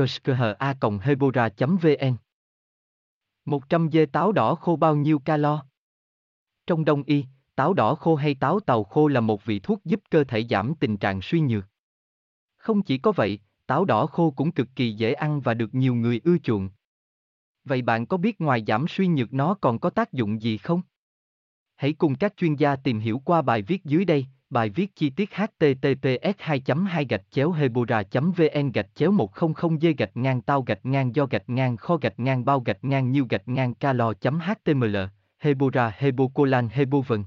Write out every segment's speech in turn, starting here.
kushkha@hebora.vn. 100 dê táo đỏ khô bao nhiêu calo? Trong Đông y, táo đỏ khô hay táo tàu khô là một vị thuốc giúp cơ thể giảm tình trạng suy nhược. Không chỉ có vậy, táo đỏ khô cũng cực kỳ dễ ăn và được nhiều người ưa chuộng. Vậy bạn có biết ngoài giảm suy nhược nó còn có tác dụng gì không? Hãy cùng các chuyên gia tìm hiểu qua bài viết dưới đây. Bài viết chi tiết https://hebora.vn/100d-tao-kho-bao-nhiêu-calo.html Hebora hebocollagen hebovn.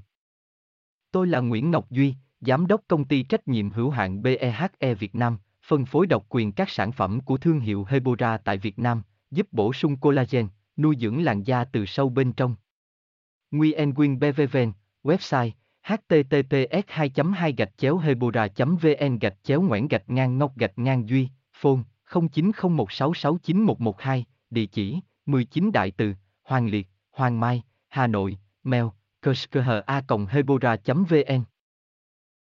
Tôi là Nguyễn Ngọc Duy, Giám đốc Công ty trách nhiệm hữu hạn BEHE Việt Nam, phân phối độc quyền các sản phẩm của thương hiệu Hebora tại Việt Nam, giúp bổ sung collagen, nuôi dưỡng làn da từ sâu bên trong. Nguyen BVVN, website https://hebora.vn/Nguyễn-Ngọc-Duy, phone 0901669112, địa chỉ 19 Đại Từ, Hoàng Liệt, Hoàng Mai, Hà Nội, mail kushkha@hebora.vn.